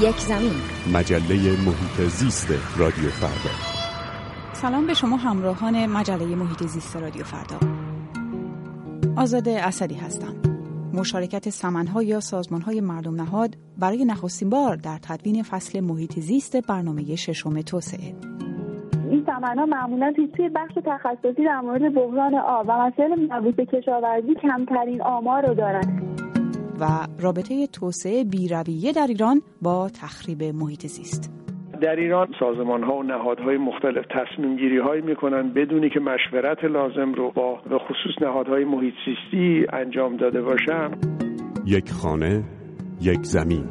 یک زمین. مجله محیط زیست رادیو فردا. سلام به شما همراهان مجله محیط زیست رادیو فردا. آزاده اسدی هستم. مشارکت سمن‌ها یا سازمان‌های مردم نهاد برای نخستین بار در تدوین فصل محیط زیست برنامه ششم توسعه. این سمن‌ها معمولاً توی بخش تخصصی در مورد بحران آب و مسائل مربوط به کشاورزی کمترین آمار رو دارند. و رابطه توسعه بی‌رویه در ایران با تخریب محیط زیست. در ایران سازمان‌ها و نهادهای مختلف تصمیم‌گیری‌هایی می‌کنند بدون که مشورت لازم رو با به خصوص نهادهای محیط زیستی انجام داده باشند. یک خانه، یک زمین.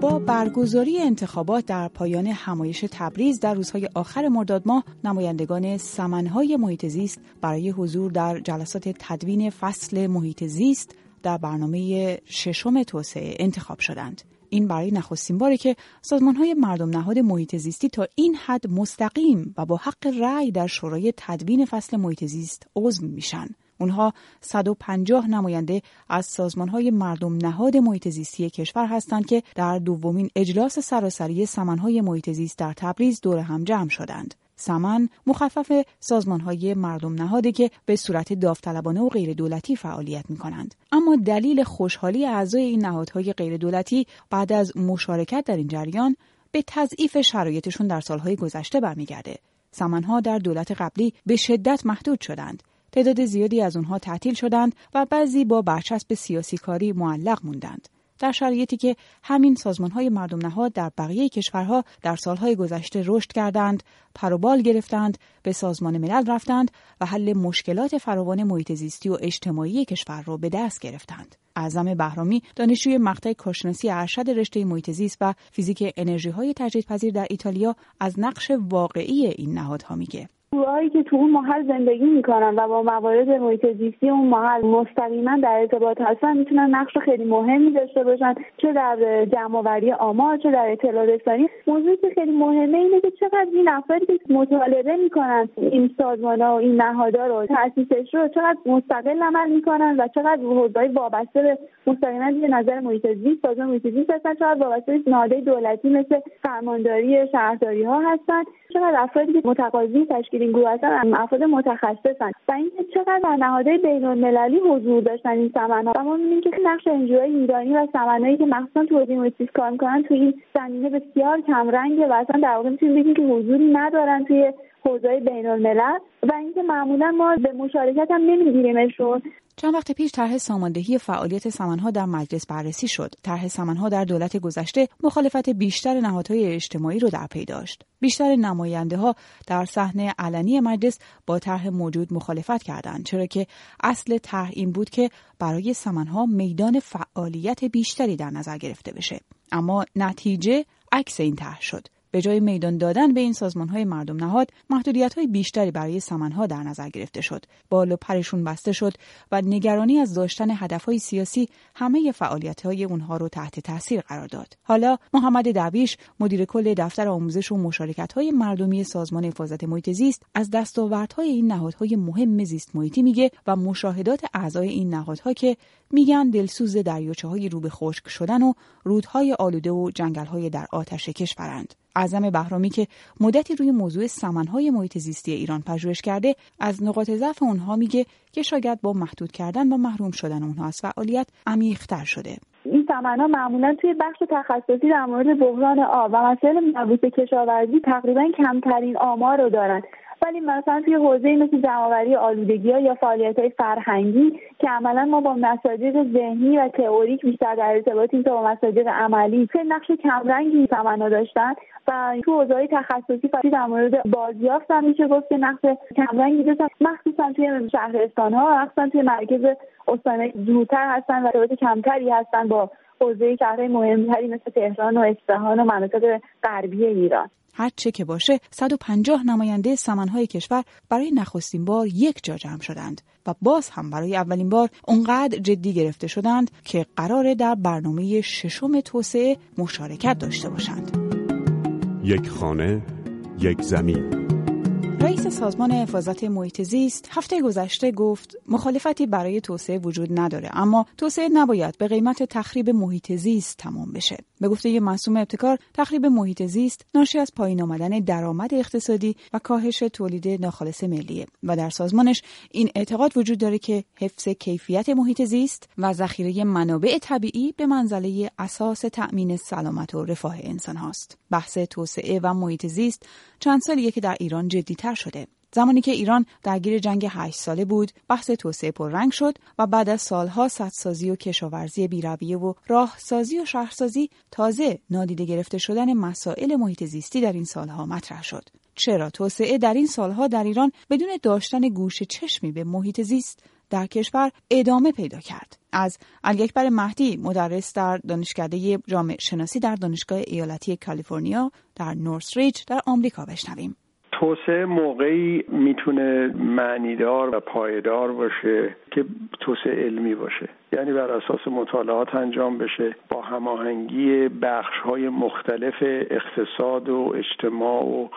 با برگزاری انتخابات در پایان همایش تبریز در روزهای آخر مرداد ماه، نمایندگان سمن‌های محیط زیست برای حضور در جلسات تدوین فصل محیط زیست در برنامه ششم توسعه انتخاب شدند. این برای نخستین باره که سازمان‌های مردم نهاد محیط زیستی تا این حد مستقیم و با حق رأی در شورای تدوین فصل محیط زیست عضو میشن. اونها 150 نماینده از سازمان‌های مردم نهاد محیط زیستی کشور هستند که در دومین اجلاس سراسری سمن‌های محیط زیست در تبریز دور هم جمع شدند. سمن مخفف سازمان‌های مردم نهاده که به صورت داوطلبانه و غیردولتی فعالیت می‌کنند. اما دلیل خوشحالی اعضای این نهادهای غیردولتی بعد از مشارکت در این جریان به تضعیف شرایطشون در سالهای گذشته برمیگرده. سمن‌ها در دولت قبلی به شدت محدود شدند. تعداد زیادی از اونها تعطیل شدند و بعضی با برچسب سیاسی کاری معلق موندند. در شرایطی که همین سازمان‌های مردم نهاد در بقیه کشورها در سال‌های گذشته رشد کردند، پروبال گرفتند، به سازمان ملل رفتند و حل مشکلات فراوان محیط زیستی و اجتماعی کشور را به دست گرفتند. اعظم بهرامی، دانشجوی مقطع کارشناسی ارشد رشته محیط زیست و فیزیک انرژی‌های تجدیدپذیر در ایتالیا از نقش واقعی این نهادها میگه. گروه‌هایی که تو اون محل زندگی میکنن و با موارد محیط زیستی اون محل مستقیما در ارتباط هستن میتونن نقش خیلی مهمی داشته باشن، چه در جمع‌آوری آمار، چه در اطلاع رسانی. موضوعی که خیلی مهمه اینه که چقدر این افرادی که مطالبه میکنن این سازمان‌ها و این نهادها رو تأسیسش رو چقدر مستقل عمل میکنن و چقدر حوزه‌های وابسته به مستقیما به نظر محیط زیست، سازمان محیط زیست هستن، چقدر وابسته به نهادهای دولتی مثل فرمانداری شهرداری‌ها هستن، چقدر افرادی که متقاضی تشکیل این گروه هستن افراد متخصصن و اینکه چقدر در نهادهای بین‌المللی حضور داشتن این سمن‌ها. و ما می‌بینیم که نقش انجیوهای ایرانی و سمن‌هایی که مخصوصا تو حوزه محیط زیست کار می‌کنن توی این زمینه بسیار کمرنگه و اصلا در واقع می‌تونیم بگیم که حضوری ندارن توی حوزه‌های بین‌الملل و اینکه معمولا ما به مشارکت هم نمی‌گیریمشون. چند وقت پیش طرح ساماندهی فعالیت سمن‌ها در مجلس بررسی شد. طرح سمن‌ها در دولت گذشته مخالفت بیشتر نهادهای اجتماعی رو در پی داشت. بیشتر نماینده‌ها در صحنه علنی مجلس با طرح موجود مخالفت کردند، چرا که اصل طرح این بود که برای سمن‌ها میدان فعالیت بیشتری در نظر گرفته بشه. اما نتیجه عکس این طرح شد. به جای میدان دادن به این سازمان‌های مردم نهاد، محدودیت‌های بیشتری برای سمن‌ها در نظر گرفته شد. بال و پرشون بسته شد و نگرانی از داشتن هدف‌های سیاسی همه فعالیت‌های اونها رو تحت تأثیر قرار داد. حالا محمد دویش، مدیر کل دفتر آموزش و مشارکت‌های مردمی سازمان حفاظت محیط زیست، از دستاوردهای این نهادهای مهم زیست محیطی میگه و مشاهدات اعضای این نهادها که میگن دلسوز دریاچه‌های رو به خشک شدن و رودهای آلوده و جنگل‌های در آتش کشورند. اعظم بهرامی که مدتی روی موضوع سمن‌های محیط زیستی ایران پژوهش کرده، از نقاط ضعف اونها میگه که شاید با محدود کردن و محروم شدن اونها از فعالیت عمیق‌تر شده. این سمن‌ها معمولاً توی بخش تخصصی در مورد بحران آب و مسائل مربوط به کشاورزی تقریباً کمترین آمار رو دارن. ولی مثلا توی حوزه‌ای مثل جمع‌آوری آلودگی‌ها یا فعالیت‌های فرهنگی که عملاً ما با مساجد ذهنی و تئوریک بیشتر در ارتباطیم تا با مساجد عملی، چه نقش کمرنگی سمن‌ها داشتن و توی حوزه‌های تخصصی فقط در مورد بازیافت هم میشه گفت که نقش کمرنگی داشتن، مخصوصاً توی شهرستان‌ها، مخصوصاً توی مرکز استان‌های دورتر هستن و ارتباط کمتری هستن با حوزه شهرهای مهمتری مثل تهران و اصفهان و مناطق غربی ایران. هر چه که باشه 150 نماینده سمن‌های کشور برای نخستین بار یک جا جمع شدند و باز هم برای اولین بار اونقدر جدی گرفته شدند که قراره در برنامه ششم توسعه مشارکت داشته باشند. یک خانه یک زمین. رئیس سازمان حفاظت محیط زیست هفته گذشته گفت مخالفتی برای توسعه وجود نداره، اما توسعه نباید به قیمت تخریب محیط زیست تمام بشه. به گفته یعصوم ابتکار، تخریب محیط زیست ناشی از پایین آمدن درآمد اقتصادی و کاهش تولید ناخالص ملیه و در سازمانش این اعتقاد وجود داره که حفظ کیفیت محیط زیست و ذخیره منابع طبیعی به منزله اساس تأمین سلامت و رفاه انسان هاست. بحث توسعه و محیط زیست چند سالیه که در ایران جدی‌تر شده. زمانی که ایران درگیر جنگ 8 ساله بود، بحث توسعه پررنگ شد و بعد از سالها سدسازی و کشاورزی بی‌رویه و راهسازی و شهرسازی، تازه نادیده گرفته شدن مسائل محیط زیستی در این سالها مطرح شد. چرا توسعه در این سالها در ایران بدون داشتن گوش چشمی به محیط زیست در کشور ادامه پیدا کرد؟ از علی اکبر مهدی، مدرس در دانشکده جامعه شناسی در دانشگاه ایالتی کالیفرنیا در نورثریج در آمریکا بشنویم. توسعه موقعی میتونه معنیدار و پایدار باشه که توسعه علمی باشه، یعنی بر اساس مطالعات انجام بشه با هماهنگی بخش‌های مختلف اقتصاد و اجتماع و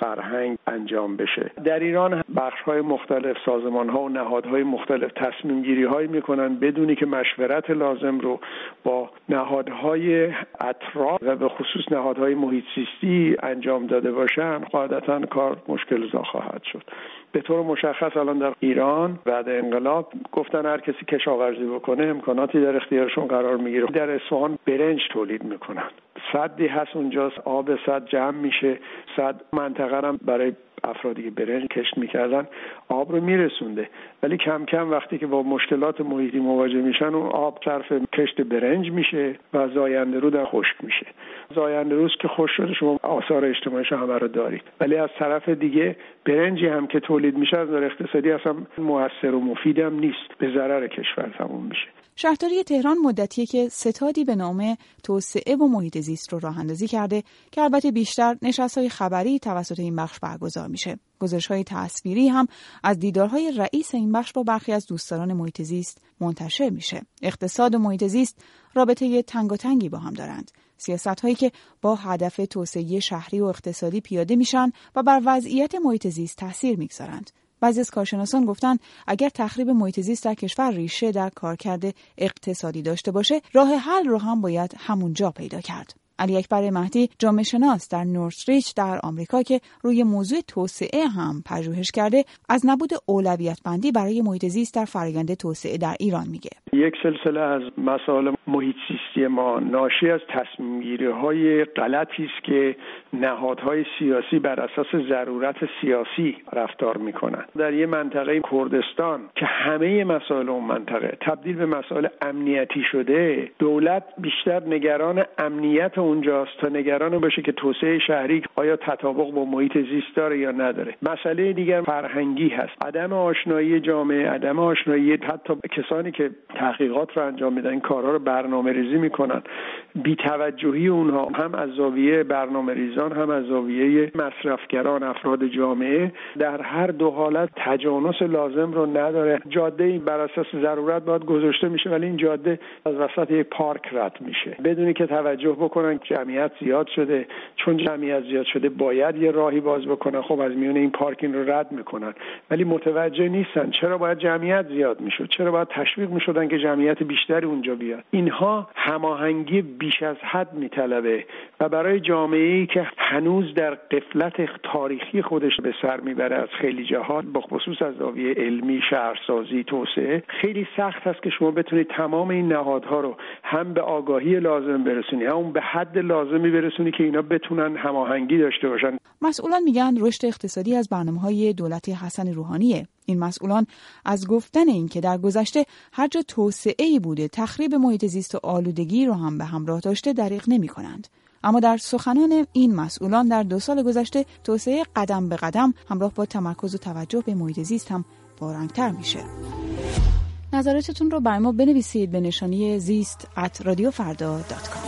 فرهنگ انجام بشه. در ایران بخش‌های مختلف، سازمان‌ها و نهادهای مختلف تصمیم‌گیری‌هایی می‌کنن بدونی که مشورت لازم رو با نهادهای اطراف و به خصوص نهادهای محیط زیستی انجام داده باشن، قاعدتاً کار مشکل‌زا خواهد شد. به طور مشخص الان در ایران بعد انقلاب گفتن هر کسی کشاورزی بکنه امکاناتی در اختیارشون قرار میگیره. در اصفهان برنج تولید میکنن، سدی هست اونجاست، آب سد جمع میشه، سد منطقه هم برای افرادی که برنج کشت میکردن آب رو میرسونده، ولی کم کم وقتی که با مشکلات محیطی مواجه میشن اون آب صرف کشت برنج میشه و زاینده رود خشک میشه. زاینده رود که خشک شده شما آثار اجتماعیش همه رو دارید، ولی از طرف دیگه برنجی هم که تولید میشه از نظر اقتصادی اصلا مؤثر و مفید هم نیست، به ضرر کشور تموم میشه. شهرداری تهران مدتیه که ستادی به نام توسعه و محیط زیست رو راه اندازی کرده که البته بیشتر نشست‌های خبری توسط این بخش برگزار میشه. گزارش‌های تصویری هم از دیدارهای رئیس این بخش با برخی از دوستداران محیط زیست منتشر میشه. اقتصاد و محیط زیست رابطه تنگاتنگی با هم دارند. سیاست‌هایی که با هدف توسعه شهری و اقتصادی پیاده میشن و بر وضعیت محیط زیست تاثیر میگذارند. بعضی از کارشناسان گفتن اگر تخریب محیط زیست در کشور ریشه در کارکرد اقتصادی داشته باشه، راه حل رو هم باید همونجا پیدا کرد. علی اکبر مهدی، جامعه شناس در نورثریج در آمریکا که روی موضوع توسعه هم پژوهش کرده، از نبود اولویت بندی برای محیط زیست در فرآیند توسعه در ایران میگه. یک سلسله از مسائل محیط زیستی ما ناشی از تصمیم گیری های غلطی است که نهادهای سیاسی بر اساس ضرورت سیاسی رفتار میکنند. در یک منطقه کردستان که همه مسائل اون منطقه تبدیل به مسائل امنیتی شده، دولت بیشتر نگران امنیت اونجاست تا نگران باشه که توسعه شهری آیا تطابق با محیط زیست داره یا نداره. مسئله دیگر فرهنگی هست، عدم آشنایی جامعه، عدم آشنایی حتی کسانی که تحقیقات رو انجام میدن، این کارها رو برنامه‌ریزی میکنن. بی‌توجهی اونها هم از زاویه برنامه‌ریزان هم از زاویه مصرفگران افراد جامعه در هر دو حالت تجانس لازم رو نداره. جاده بر اساس ضرورت باید گذاشته میشه، ولی این جاده از وسط یک پارک رد میشه بدون که توجه بکنه جمعیت زیاد شده. چون جمعیت زیاد شده باید یه راهی باز بکنن، خب از میون این پارکینگ رو رد میکنن، ولی متوجه نیستن چرا باید جمعیت زیاد میشد، چرا باید تشویق میشدن که جمعیت بیشتری اونجا بیاد. اینها هماهنگی بیش از حد میطلبه و برای جامعه‌ای که هنوز در قفلت تاریخی خودش به سر میبره از خیلی جهات، به خصوص از زاویه علمی، شهرسازی، توسعه، خیلی سخت است که شما بتونید تمام این نهادها رو هم به آگاهی لازم برسونید، هم به حد لازمی برسونی که اینا بتونن هماهنگی داشته باشن. مسئولان میگن رشد اقتصادی از برنامه‌های دولت حسن روحانیه. این مسئولان از گفتن این که در گذشته هر جا توسعه‌ای بوده تخریب محیط زیست و آلودگی رو هم به همراه داشته دریغ نمی‌کنند. اما در سخنان این مسئولان در 2 سال گذشته توسعه قدم به قدم همراه با تمرکز و توجه به محیط زیست هم بارنگ‌تر میشه. نظراتتون رو برای ما بنویسید به نشانی زیست@رادیوفردا.com.